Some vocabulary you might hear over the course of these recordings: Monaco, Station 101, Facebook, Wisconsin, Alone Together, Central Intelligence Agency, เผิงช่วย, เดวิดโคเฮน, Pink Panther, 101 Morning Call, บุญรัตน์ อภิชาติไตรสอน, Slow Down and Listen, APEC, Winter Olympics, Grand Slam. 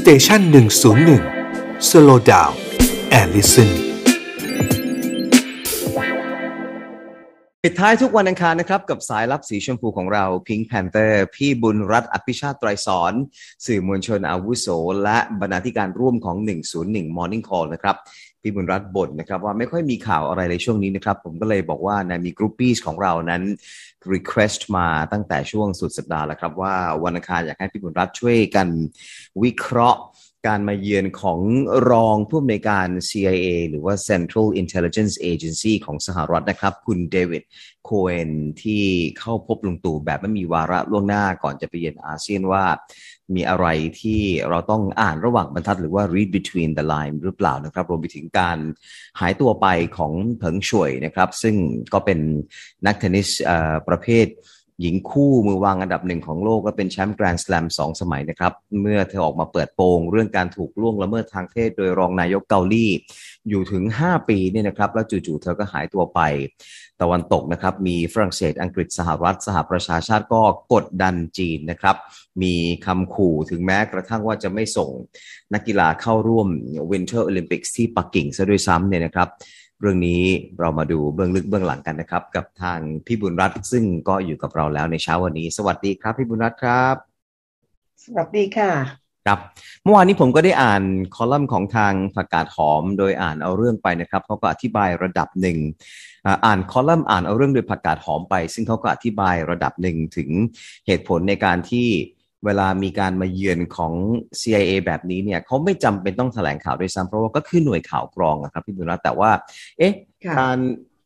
สเตชัน101 Slow Down and Listen ปิดท้ายทุกวันอังคารนะครับกับสายลับสีชมพูของเรา Pink Panther พี่บุญรัตน์อภิชาติไตรสอนสื่อมวลชนอาวุโสและบรรณาธิการร่วมของ101 Morning Call นะครับพี่บุญรัตน์บ่นนะครับว่าไม่ค่อยมีข่าวอะไรในช่วงนี้นะครับผมก็เลยบอกว่านะมีกรุ๊ปปี้ของเรานั้น request มาตั้งแต่ช่วงสุดสัปดาห์แล้วครับว่าวันอังคารอยากให้พี่บุญรัตน์ช่วยกันวิเคราะห์การมาเยือนของรองผู้อำนวยการ CIA หรือว่า Central Intelligence Agency ของสหรัฐนะครับคุณเดวิดโคเอนที่เข้าพบลุงตู่แบบไม่มีวาระล่วงหน้าก่อนจะไปเยือนอาเซียนว่ามีอะไรที่เราต้องอ่านระหว่างบรรทัดหรือว่า read between the line หรือเปล่านะครับรวมไปถึงการหายตัวไปของเผิงช่วยนะครับซึ่งก็เป็นนักเทนนิสประเภทหญิงคู่มือวางอันดับหนึ่งของโลกก็เป็นแชมป์ Grand Slam 2 สมัยนะครับเมื่อเธอออกมาเปิดโปงเรื่องการถูกล่วงละเมิดทางเพศโดยรองนายกเกาหลีอยู่ถึง5ปีเนี่ยนะครับแล้วจู่ๆเธอก็หายตัวไปตะวันตกนะครับมีฝรั่งเศสอังกฤษสหรัฐสหประชาชาติก็กดดันจีนนะครับมีคำขู่ถึงแม้กระทั่งว่าจะไม่ส่งนักกีฬาเข้าร่วม Winter Olympics ที่ปักกิ่งซะด้วยซ้ำเนี่ยนะครับเรื่องนี้เรามาดูเบื้องลึกเบื้องหลังกันนะครับกับทางพี่บุญรัตน์ซึ่งก็อยู่กับเราแล้วในเช้าวันนี้สวัสดีครับพี่บุญรัตน์ครับสวัสดีค่ะครับเมื่อวานนี้ผมก็ได้อ่านคอลัมน์ของทางผักกาดหอมโดยอ่านเอาเรื่องไปนะครับเขาก็อธิบายระดับหนึ่งอ่านคอลัมน์อ่านเอาเรื่องโดยผักกาดหอมไปซึ่งเขาก็อธิบายระดับหนึ่งถึงเหตุผลในการที่เวลามีการมาเยือนของ CIA แบบนี้เนี่ยเขาไม่จำเป็นต้องแถลงข่าวด้วยซ้ำเพราะว่าก็คือหน่วยข่าวกรองนะครับพี่บุญรัตน์แต่ว่าการ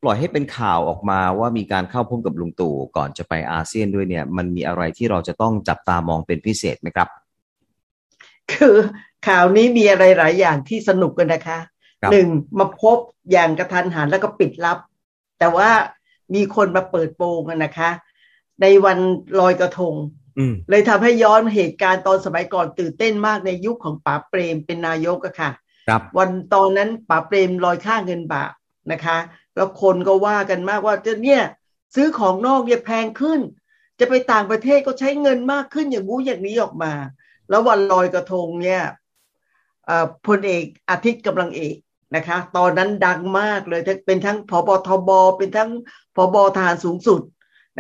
ปล่อยให้เป็นข่าวออกมาว่ามีการเข้าพบกับลุงตู่ก่อนจะไปอาเซียนด้วยเนี่ยมันมีอะไรที่เราจะต้องจับตามองเป็นพิเศษไหมครับคือข่าวนี้มีอะไรหลายอย่างที่สนุกกันนะคะหนึ่งมาพบอย่างกระทันหันแล้วก็ปิดลับแต่ว่ามีคนมาเปิดโปงกันนะคะในวันลอยกระทงเลยทำให้ย้อนเหตุการณ์ตอนสมัยก่อนตื่นเต้นมากในยุคของป๋าเปรมเป็นนายกอะค่ะวันตอนนั้นป๋าเปรมลอยค่าเงินบาทนะคะแล้วคนก็ว่ากันมากว่าเนี่ยซื้อของนอกเนี่ยแพงขึ้นจะไปต่างประเทศก็ใช้เงินมากขึ้นอย่างงู้อย่างนี้ออกมาแล้ววันลอยกระทงเนี่ยพลเอกอาทิตย์กำลังเอกนะคะตอนนั้นดังมากเลยเป็นทั้งผบ.ทบ.เป็นทั้งผบ.ทหารสูงสุด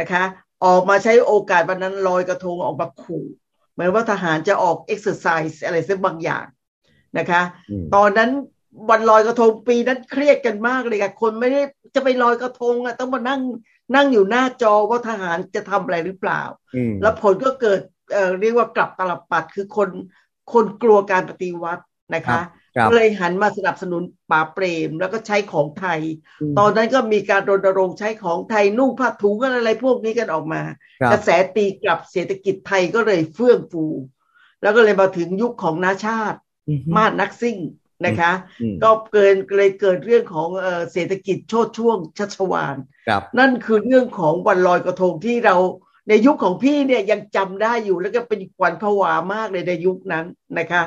นะคะออกมาใช้โอกาสวันนั้นลอยกระทงออกมาขู่เหมือนว่าทหารจะออกเอ็กซ์ไซส์อะไรสักบางอย่างนะคะตอนนั้นวันลอยกระทงปีนั้นเครียดกันมากเลยค่ะคนไม่ได้จะไปลอยกระทงอ่ะต้องมานั่งอยู่หน้าจอว่าทหารจะทำอะไรหรือเปล่าแล้วผลก็เกิดเรียกว่ากลับตลับปัดคือคนกลัวการปฏิวัตินะคะก็เลยหันมาสนับสนุนป๋าเปรมแล้วก็ใช้ของไทยตอนนั้นก็มีการรณรงค์ใช้ของไทยนุ่งผ้าถุงอะไรพวกนี้กันออกมากระแสตีกลับเศรษฐกิจไทยก็เลยเฟื่องฟูแล้วก็เลยมาถึงยุคของนาชาติมาดนักซิ่งนะคะก็เกิดเรื่องของเศรษฐกิจโชติช่วงชัชวาลนั่นคือเรื่องของวันลอยกระทงที่เราในยุคของพี่เนี่ยยังจำได้อยู่แล้วก็เป็นขวัญผวามากเลยในยุคนั้นนะคะ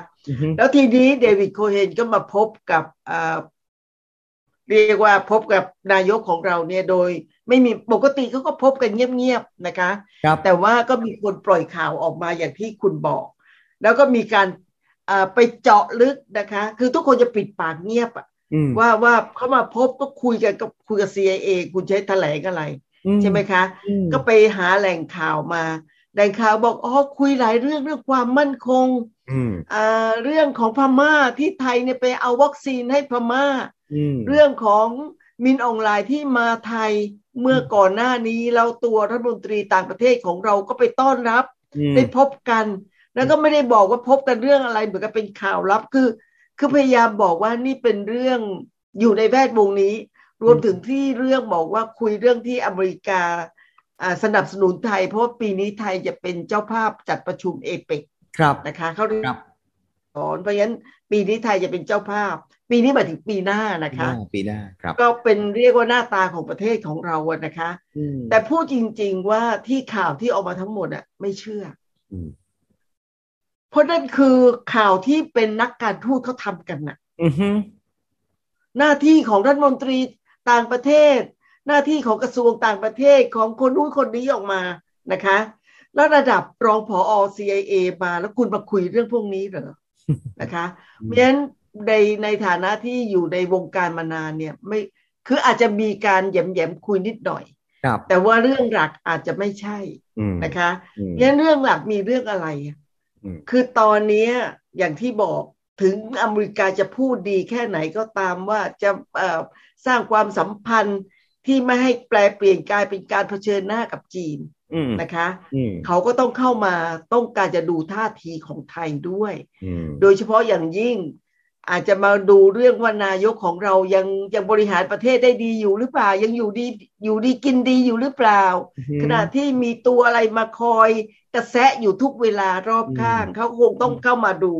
แล้วทีนี้เดวิดโคเฮนก็มาพบกับเรียกว่าพบกับนายกของเราเนี่ยโดยไม่มีปกติเขาก็พบกันเงียบๆนะคะแต่ว่าก็มีคนปล่อยข่าวออกมาอย่างที่คุณบอกแล้วก็มีการไปเจาะลึกนะคะคือทุกคนจะปิดปากเงียบว่าเขามาพบก็คุยกับ CIA คุณใช้แถลงอะไรใช่ไหมคะก็ไปหาแหล่งข่าวมาแหล่งข่าวบอกอ๋อคุยหลายเรื่องความมั่นคงเรื่องของพม่าที่ไทยเนี่ยไปเอาวัคซีนให้พม่าเรื่องของมินออนไลน์ที่มาไทยเมื่อก่อนหน้านี้เราตัวรัฐมนตรีต่างประเทศของเราก็ไปต้อนรับได้พบกันแล้วก็ไม่ได้บอกว่าพบกันเรื่องอะไรเหมือนกับเป็นข่าวลับคือพยายามบอกว่านี่เป็นเรื่องอยู่ในแวดวงนี้รวมถึงที่เรื่องบอกว่าคุยเรื่องที่อเมริกาสนับสนุนไทยเพราะว่าปีนี้ไทยจะเป็นเจ้าภาพจัดประชุมเอเปกนะคะเขาเรียกสอนเพราะฉะนั้นปีนี้ไทยจะเป็นเจ้าภาพปีนี้หมายถึงปีหน้านะคะปีหน้าครับก็เป็นเรียกว่าหน้าตาของประเทศของเราอะนะคะแต่พูดจริงๆว่าที่ข่าวที่ออกมาทั้งหมดอะไม่เชื่อเพราะนั่นคือข่าวที่เป็นนักการทูตเขาทำกันน่ะหน้าที่ของรัฐมนตรีต่างประเทศหน้าที่ของกระทรวงต่างประเทศของคนนู้นคนนี้ออกมานะคะแล้วระดับรองผอ CIA มาแล้วคุณมาคุยเรื่องพวกนี้เหรอ นะคะเพราะฉะนั้นในฐานะที่อยู่ในวงการมานานเนี่ยไม่คืออาจจะมีการแหย่มๆคุยนิดหน่อยแต่ว่าเรื่องหลักอาจจะไม่ใช่นะคะเพราะฉะนั้นเรื่องหลักมีเรื่องอะไรคือตอนนี้อย่างที่บอกถึงอเมริกาจะพูดดีแค่ไหนก็ตามว่าจะสร้างความสัมพันธ์ที่ไม่ให้แปลเปลี่ยนกลายเป็นการเผชิญหน้ากับจีนนะคะเขาก็ต้องเข้ามาต้องการจะดูท่าทีของไทยด้วยโดยเฉพาะอย่างยิ่งอาจจะมาดูเรื่องว่านายกของเรายังบริหารประเทศได้ดีอยู่หรือเปล่ายังอยู่ดีกินดีอยู่หรือเปล่าขณะที่มีตัวอะไรมาคอยกระแสะอยู่ทุกเวลารอบข้างเขาคงต้องเข้ามาดู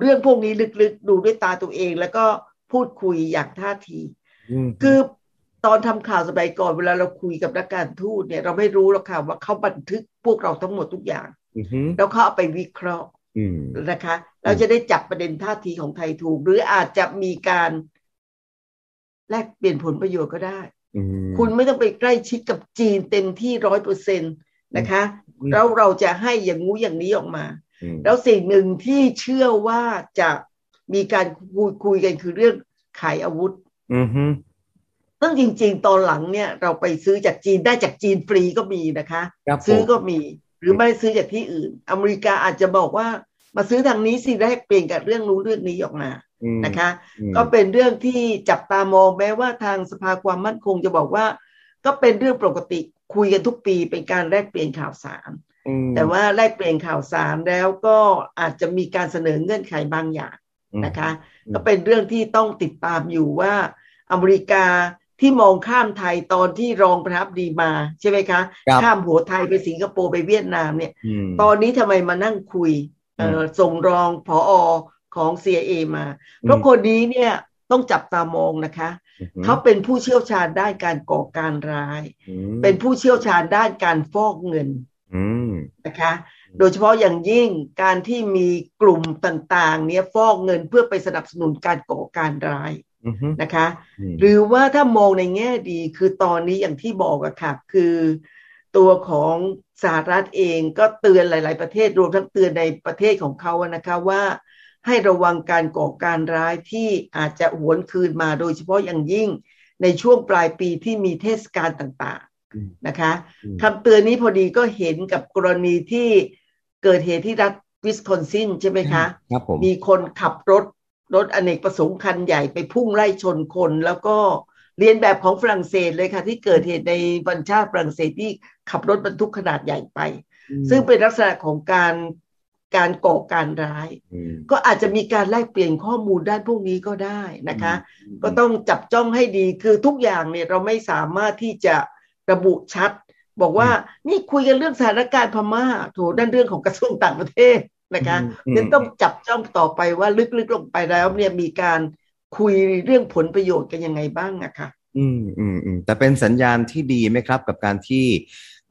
เรื่องพวกนี้ลึกๆดูด้วยตาตัวเองแล้วก็พูดคุยอย่างท่าทีคือตอนทำข่าวสมัยก่อนเวลาเราคุยกับนักการทูตเนี่ยเราไม่รู้หรอกค่ะว่าเขาบันทึกพวกเราทั้งหมดทุกอย่างแล้วเขาเอาไปวิเคราะห์นะคะเราจะได้จับประเด็นท่าทีของไทยถูกหรืออาจจะมีการแลกเปลี่ยนผลประโยชน์ก็ได้คุณไม่ต้องไปใกล้ชิดกับจีนเต็มที่ 100% นะคะแล้วเราจะให้อย่างงู้อย่างนี้ออกมาแล้วสิ่งหนึ่งที่เชื่อว่าจะมีการคุยกันคือเรื่องขายอาวุธซึ่งจริงๆตอนหลังเนี่ยเราไปซื้อจากจีนได้จากจีนฟรีก็มีนะคะซื้อก็มีหรือไม่ซื้อจากที่อื่นอเมริกาอาจจะบอกว่ามาซื้อทางนี้สิแลกเปลี่ยนกับเรื่องนู้นเรื่องนี้ออกมานะคะก็เป็นเรื่องที่จับตามองแม้ว่าทางสภาความมั่นคงจะบอกว่าก็เป็นเรื่องปกติคุยกันทุกปีเป็นการแลกเปลี่ยนข่าวสารแต่ว่าแลกเปลี่ยนข่าวสารแล้วก็อาจจะมีการเสนอเงื่อนไขบางอย่างนะคะก็เป็นเรื่องที่ต้องติดตามอยู่ว่าอเมริกาที่มองข้ามไทยตอนที่รองประธานาธิบดีมาใช่ไหมคะข้ามหัวไทยไปสิงคโปร์ไปเวียดนามเนี่ยตอนนี้ทำไมมานั่งคุยส่งรองผอ.ของ CIA มาเพราะคนนี้เนี่ยต้องจับตามองนะคะเขาเป็นผู้เชี่ยวชาญด้านการก่อการร้ายเป็นผู้เชี่ยวชาญด้านการฟอกเงินนะคะโดยเฉพาะอย่างยิ่งการที่มีกลุ่มต่างๆเนี่ยฟอกเงินเพื่อไปสนับสนุนการก่อการร้ายนะคะหรือว่าถ้ามองในแง่ดีคือตอนนี้อย่างที่บอกอะค่ะคือตัวของสหรัฐเองก็เตือนหลายๆประเทศรวมทั้งเตือนในประเทศของเขานะคะว่าให้ระวังการก่อการร้ายที่อาจจะหวนคืนมาโดยเฉพาะอย่างยิ่งในช่วงปลายปีที่มีเทศกาลต่างๆนะคะคำเตือนนี้พอดีก็เห็นกับกรณีที่เกิดเหตุที่รัฐวิสคอนซินใช่ไหมคะมีคนขับรถอเนกประสงค์คันใหญ่ไปพุ่งไล่ชนคนแล้วก็เรียนแบบของฝรั่งเศสเลยค่ะที่เกิดเหตุในบัญชาฝรั่งเศสที่ขับรถบรรทุกขนาดใหญ่ไปซึ่งเป็นลักษณะของการก่อการร้ายก็อาจจะมีการแลกเปลี่ยนข้อมูลด้านพวกนี้ก็ได้นะคะก็ต้องจับจ้องให้ดีคือทุกอย่างเนี่ยเราไม่สามารถที่จะระบุชัดบอกว่านี่คุยกันเรื่องสถานการณ์พม่าโถด้านเรื่องของกระทรวงต่างประเทศนะคะเนี่ยต้องจับจ้องต่อไปว่าลึกๆลงไปแล้วเนี่ยมีการคุยเรื่องผลประโยชน์กันยังไงบ้างอะค่ะแต่เป็นสัญญาณที่ดีไหมครับกับการที่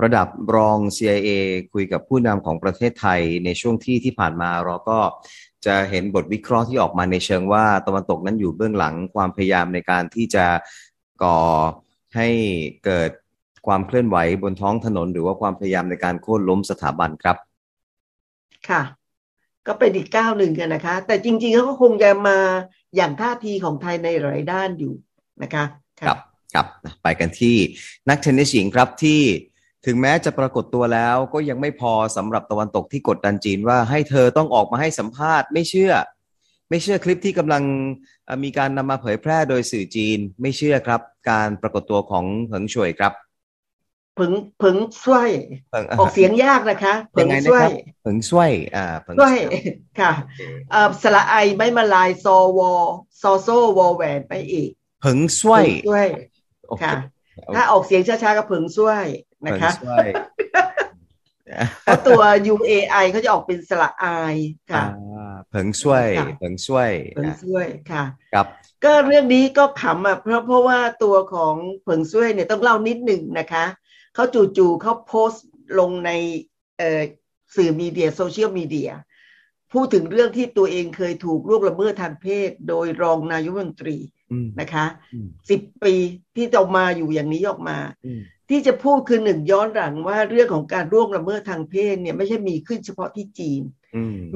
ระดับรอง CIA คุยกับผู้นำของประเทศไทยในช่วงที่ผ่านมาเราก็จะเห็นบทวิเคราะห์ที่ออกมาในเชิงว่าตะวันตกนั้นอยู่เบื้องหลังความพยายามในการที่จะก่อให้เกิดความเคลื่อนไหวบนท้องถนนหรือว่าความพยายามในการโค่นล้มสถาบันครับค่ะก็เป็นอีกก้าวหนึ่งกันนะคะแต่จริงๆเขาก็คงจะมาอย่างท่าทีของไทยในหลายด้านอยู่นะคะครับไปกันที่นักเทนนิสหญิงครับที่ถึงแม้จะปรากฏตัวแล้วก็ยังไม่พอสำหรับตะวันตกที่กดดันจีนว่าให้เธอต้องออกมาให้สัมภาษณ์ไม่เชื่อคลิปที่กำลังมีการนำมาเผยแพร่โดยสื่อจีนไม่เชื่อครับการปรากฏตัวของเผิงช่วยครับเผิงช่วยออกเสียงยากนะคะเผิงช่วยเผิงช่วยค่ะสระไอไม่มาลายซอวอซอโซวอแหวนไปอีกเผิงช่วยค่ะถ้าออกเสียงช้าๆก็เผิงช่วยนะคะเพราะตัว UAI เขาจะออกเป็นสระไอค่ะเผิงช่วยค่ะครับก็เรื่องนี้ก็ขำอ่ะเพราะว่าตัวของเผิงช่วยเนี่ยต้องเล่านิดหนึ่งนะคะเขาจู่ๆเขาโพสต์ลงในสื่อมีเดียโซเชียลมีเดียพูดถึงเรื่องที่ตัวเองเคยถูกล่วงละเมิดทางเพศโดยรองนายกรัฐมนตรีนะคะ10 ปีที่จะมาอยู่อย่างนี้ออกมา ที่จะพูดคือหนึ่งย้อนหลังว่าเรื่องของการร่วมละเมิดทางเพศเนี่ยไม่ใช่มีขึ้นเฉพาะที่จีน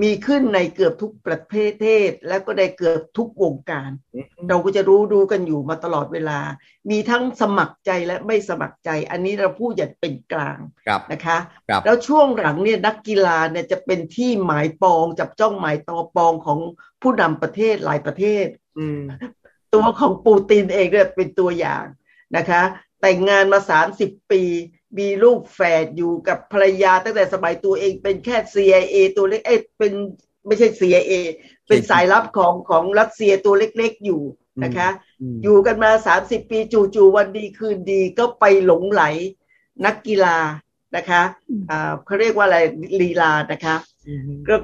มีขึ้นในเกือบทุกประเทศแล้วก็ในเกือบทุกวงการเราก็จะดูกันอยู่มาตลอดเวลามีทั้งสมัครใจและไม่สมัครใจอันนี้เราพูดอย่างเป็นกลางนะคะแล้วช่วงหลังเนี่ยนักกีฬาเนี่ยจะเป็นที่หมายปองจับจ้องหมายตอปองของผู้นำประเทศหลายประเทศตัวของปูตินเองเนี่ยเป็นตัวอย่างนะคะแต่งงานมา30ปีมีลูกแฝดอยู่กับภรรยาตั้งแต่สมัยตัวเองเป็นแค่ CIA ตัวเล็กเป็นไม่ใช่ CIA เป็นสายลับของรัสเซียตัวเล็กๆอยู่นะคะอยู่กันมา30ปีจู่ๆวันดีคืนดีก็ไปหลงไหลนักกีฬานะคะเขาเรียกว่าอะไรลีลานะคะแล้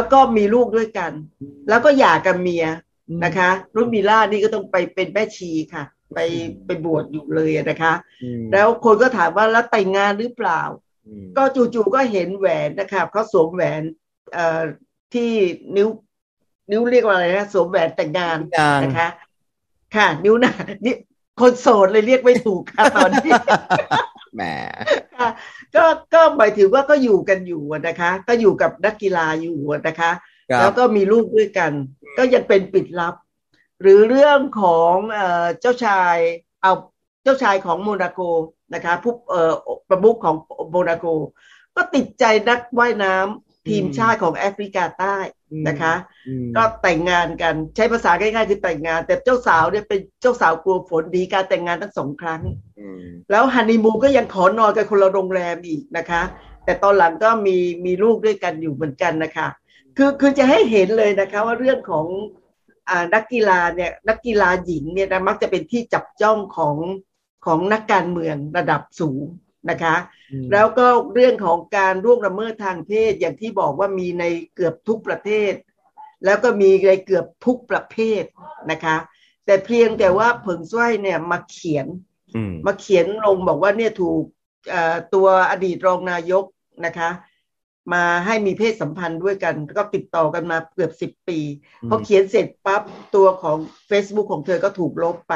วก็มีลูกด้วยกันแล้วก็หย่ากับเมียนะคะรุ่นมีล่านี่ก็ต้องไปเป็นแม่ชีค่ะไปบวชอยู่เลยนะคะแล้วคนก็ถามว่าแล้วแต่งงานหรือเปล่าก็จู่ๆก็เห็นแหวนนะคะเขาสวมแหวนที่นิ้วเรียกว่าอะไรนะสวมแหวนแต่งงานนะคะค่ะนิ้วหน้านี่คนโสดเลยเรียกไม่ถูกค่ะตอนนี้แหมก็หมายถึงว่าก็อยู่กันอยู่นะคะก็อยู่กับนักกีฬาอยู่นะคะแล้วก็มีลูกด้วยกันก็ยังเป็นปิดลับหรือเรื่องของเจ้าชายของโมนาโกนะคะผู้ประมุขของโมนาโกก็ติดใจนักว่ายน้ำทีมชาติของแอฟริกาใต้นะคะก็แต่งงานกันใช้ภาษาง่ายๆคือแต่งงานแต่เจ้าสาวเนี่ยเป็นเจ้าสาวกลัวฝนดีการแต่งงานทั้ง2ครั้งแล้วฮันนีมูนก็ยังขอนอนกันคนละโรงแรมอีกนะคะแต่ตอนหลังก็มีลูกด้วยกันอยู่เหมือนกันนะคะคือจะให้เห็นเลยนะคะว่าเรื่องของนักกีฬาหญิงเนี่ยนะมักจะเป็นที่จับจ้องของนักการเมืองระดับสูงนะคะแล้วก็เรื่องของการล่วงละเมิดทางเพศอย่างที่บอกว่ามีในเกือบทุกประเทศแล้วก็มีในเกือบทุกประเภทนะคะแต่เพียงแต่ว่าเผิงซ้วยเนี่ยมาเขียนลงบอกว่าเนี่ยถูกตัวอดีตรองนายกนะคะมาให้มีเพศสัมพันธ์ด้วยกันก็ติดต่อกันมาเกือบ10ปีพอเขียนเสร็จปั๊บตัวของ Facebook ของเธอก็ถูกลบไป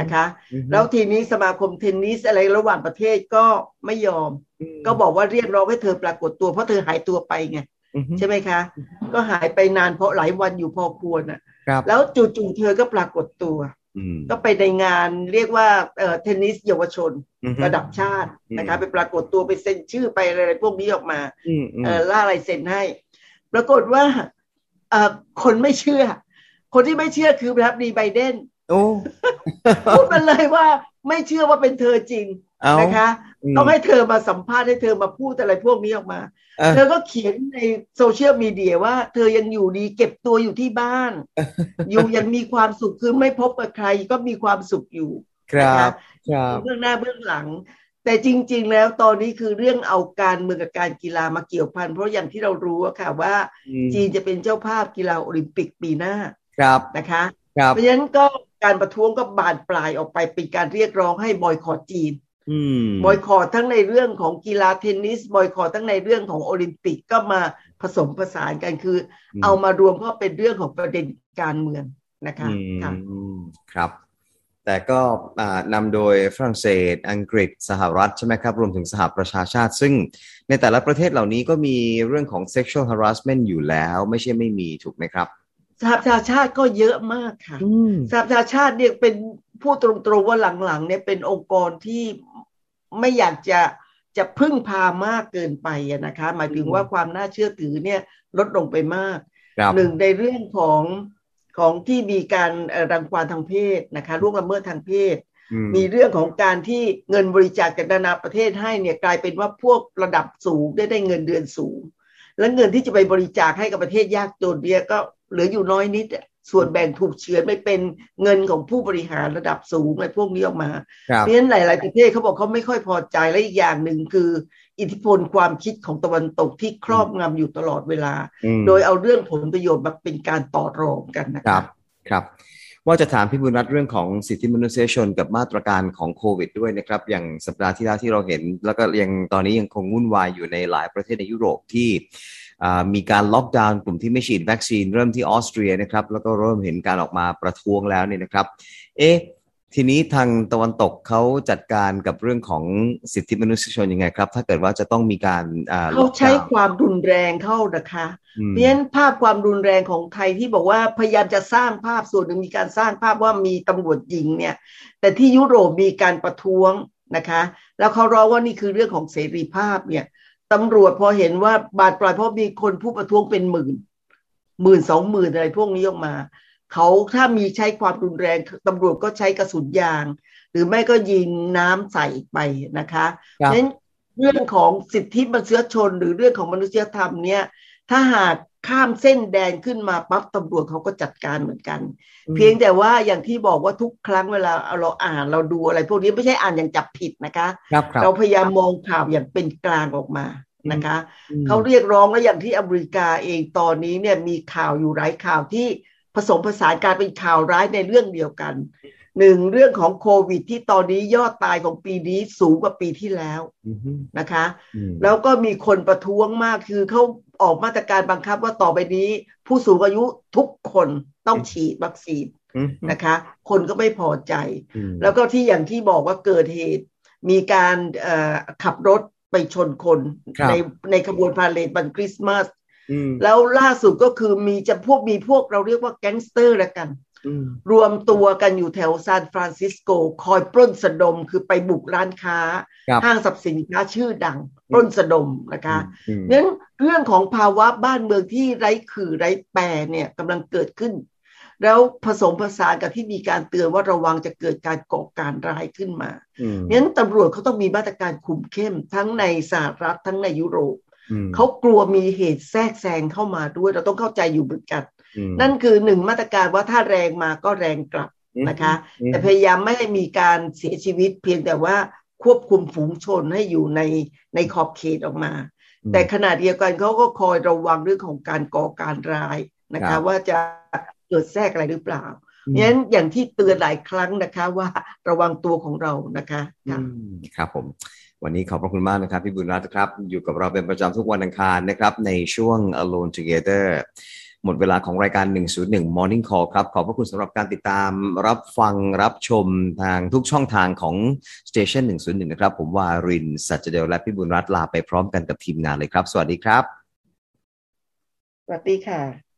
นะคะแล้วทีนี้สมาคมเทนนิสอะไรระหว่างประเทศก็ไม่ยอมก็บอกว่าเรียกร้องให้เธอปรากฏตัวเพราะเธอหายตัวไปไงใช่ไหมคะก็หายไปนานเพราะหลายวันอยู่พอควรนะแล้วจู่ๆเธอก็ปรากฏตัวก็ไปในงานเรียกว่าเทนนิสเยาวชนระดับชาตินะคะไปปรากฏตัวไปเซ็นชื่อไปอะไรพวกนี้ออกมาล่าลายเซ็นให้ปรากฏว่าคนไม่เชื่อคนที่ไม่เชื่อคือแบบดีไบเดนพูดมาเลยว่าไม่เชื่อว่าเป็นเธอจริงนะคะต้องให้เธอมาสัมภาษณ์ให้เธอมาพูดอะไรพวกนี้ออกมาเธอก็เขียนในโซเชียลมีเดียว่าเธอยังอยู่ดีเก็บตัวอยู่ที่บ้านอยู่ยังมีความสุขคือไม่พบกับใครก็มีความสุขอยู่ครับเบื้องหน้าเบื้องหลังแต่จริงๆแล้วตอนนี้คือเรื่องเอาการเมืองกับการกีฬามาเกี่ยวพันเพราะอย่างที่เรารู้ค่ะว่าจีนจะเป็นเจ้าภาพกีฬาโอลิมปิกปีหน้านะคะเพราะฉะนั้นก็การประท้วงก็บานปลายออกไปเป็นการเรียกร้องให้บอยคอตจีนบอยคอตทั้งในเรื่องของกีฬาเทนนิสบอยคอตทั้งในเรื่องของโอลิมปิกก็มาผสมผสานกันคือเอามารวมเพราะเป็นเรื่องของประเด็นการเมืองนะคะครับแต่ก็นำโดยฝรั่งเศสอังกฤษสหรัฐใช่ไหมครับรวมถึงสหประชาชาติซึ่งในแต่ละประเทศเหล่านี้ก็มีเรื่องของ sexual harassment อยู่แล้วไม่ใช่ไม่มีถูกไหมครับสหประชาชาติก็เยอะมากค่ะสหประชาชาติเนี่ยเป็นพูดตรงๆว่าหลังๆเนี่ยเป็นองค์กรที่ไม่อยากจะพึ่งพามากเกินไปนะคะหมายถึงว่าความน่าเชื่อถือเนี่ยลดลงไปมากหนึ่งในเรื่องของที่มีการรังควานทางเพศนะคะล่วงละเมิดทางเพศมีเรื่องของการที่เงินบริจาคจากนานาประเทศให้เนี่ยกลายเป็นว่าพวกระดับสูงได้เงินเดือนสูงและเงินที่จะไปบริจาคให้กับประเทศยากจนเนี่ยก็เหลืออยู่น้อยนิดส่วนแบ่งถูกเฉือนไปเป็นเงินของผู้บริหารระดับสูงอะไรพวกนี้ออกมาเพราะฉะนั้นหลายๆประเทศเขาบอกเขาไม่ค่อยพอใจและอีกอย่างหนึ่งคืออิทธิพลความคิดของตะวันตกที่ครอบงำอยู่ตลอดเวลาโดยเอาเรื่องผลประโยชน์มาเป็นการต่อรองกันนะครับครับว่าจะถามพี่บุญรัตน์เรื่องของสิทธิมนุษยชนกับมาตรการของโควิดด้วยนะครับอย่างสัปดาห์ที่แล้วที่เราเห็นแล้วก็ยังตอนนี้ยังคงวุ่นวายอยู่ในหลายประเทศในยุโรปที่มีการล็อกดาวน์กลุ่มที่ไม่ฉีดวัคซีนเริ่มที่ออสเตรียนะครับแล้วก็เริ่มเห็นการออกมาประท้วงแล้วเนี่ยนะครับ ทีนี้ทางตะวันตกเขาจัดการกับเรื่องของสิทธิมนุษยชนยังไงครับถ้าเกิดว่าจะต้องมีการเขาใช้ความรุนแรงเข้านะคะเพราะฉะนั้นภาพความรุนแรงของไทยที่บอกว่าพยายามจะสร้างภาพส่วนหนึ่งมีการสร้างภาพว่ามีตำรวจหญิงเนี่ยแต่ที่ยุโรปมีการประท้วงนะคะแล้วเขาร้องว่านี่คือเรื่องของเสรีภาพเนี่ยตำรวจพอเห็นว่าบาดปลายเพราะมีคนผู้ประท้วงเป็นหมื่นสองหมื่นอะไรพวกนี้ออกมาเขาถ้ามีใช้ความรุนแรงตำรวจก็ใช้กระสุนยางหรือไม่ก็ยิงน้ำใส่ไปนะคะเพราะฉะนั้นเรื่องของสิทธิมนุษยชนหรือเรื่องของมนุษยธรรมเนี่ยถ้าหากข้ามเส้นแดนขึ้นมาปั๊บตำรวจเขาก็จัดการเหมือนกันเพียงแต่ว่าอย่างที่บอกว่าทุกครั้งเวลาเราอ่านเราดูอะไรพวกนี้ไม่ใช่อ่านอย่างจับผิดนะคะเราพยายามมองข่าวอย่างเป็นกลางออกมานะคะเขาเรียกร้องและอย่างที่อเมริกาเองตอนนี้เนี่ยมีข่าวอยู่หลายข่าวที่ผสมผสานการเป็นข่าวร้ายในเรื่องเดียวกันหนึ่งเรื่องของโควิดที่ตอนนี้ยอดตายของปีนี้สูงกว่าปีที่แล้วนะคะแล้วก็มีคนประท้วงมากคือเขาออกมาตรการบังคับว่าต่อไปนี้ผู้สูงอายุทุกคนต้องฉีดวัคซีนนะคะคนก็ไม่พอใจแล้วก็ที่อย่างที่บอกว่าเกิดเหตุมีการขับรถไปชนคนในขบวนพาเหรดวันคริสต์มาสแล้วล่าสุดก็คือมีจะพวกมีพวกเราเรียกว่าแก๊งสเตอร์ละกันรวมตัวกันอยู่แถวซานฟรานซิสโกคอยปล้นสะดมคือไปบุกร้านค้าห้างสรรพสินค้าชื่อดังปล้นสะดมนะคะนั้นเรื่องของภาวะบ้านเมืองที่ไร้คือไร้แปรเนี่ยกำลังเกิดขึ้นแล้วผสมผสานกับที่มีการเตือนว่าระวังจะเกิดการก่อการร้ายขึ้นมานั้นตำรวจเขาต้องมีมาตรการคุมเข้มทั้งในสหรัฐทั้งในยุโรปเขากลัวมีเหตุแทรกแซงเข้ามาด้วยเราต้องเข้าใจอยู่เหมือนกันนั่นคือหนึ่งมาตรการว่าถ้าแรงมาก็แรงกลับนะคะแต่พยายามไม่ให้มีการเสียชีวิตเพียงแต่ว่าควบคุมฝูงชนให้อยู่ในขอบเขตออกมาแต่ขณะเดียวกันเขาก็คอยระวังเรื่องของการก่อการร้ายนะคะว่าจะเกิดแทรกอะไรหรือเปล่างั้นอย่างที่เตือนหลายครั้งนะคะว่าระวังตัวของเรานะคะครับผมวันนี้ขอบพระคุณมากนะครับพี่บุญรัตน์ครับอยู่กับเราเป็นประจำทุกวันอังคารนะครับในช่วง Alone Together หมดเวลาของรายการ101 Morning Call ครับขอบพระคุณสำหรับการติดตามรับฟังรับชมทางทุกช่องทางของ Station 101 นะครับผมวารินทร์สัจเดลและพี่บุญรัตน์ลาไปพร้อมกันกับทีมงานเลยครับสวัสดีครับสวัสดีค่ะ